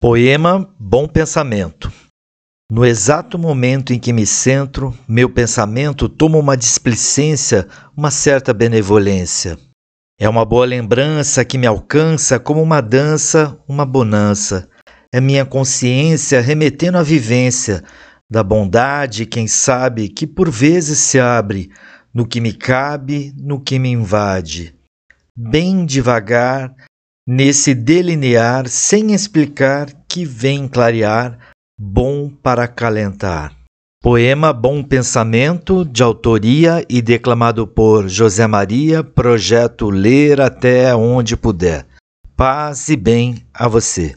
Poema Bom Pensamento. No exato momento em que me centro, meu pensamento toma uma displicência, uma certa benevolência. É uma boa lembrança que me alcança como uma dança, uma bonança. É minha consciência remetendo à vivência da bondade, quem sabe, que por vezes se abre no que me cabe, no que me invade. Bem devagar, nesse delinear, sem explicar, que vem clarear, bom para acalentar. Poema Bom Pensamento, de autoria e declamado por José Maria, projeto Ler Até Onde Puder. Paz e bem a você.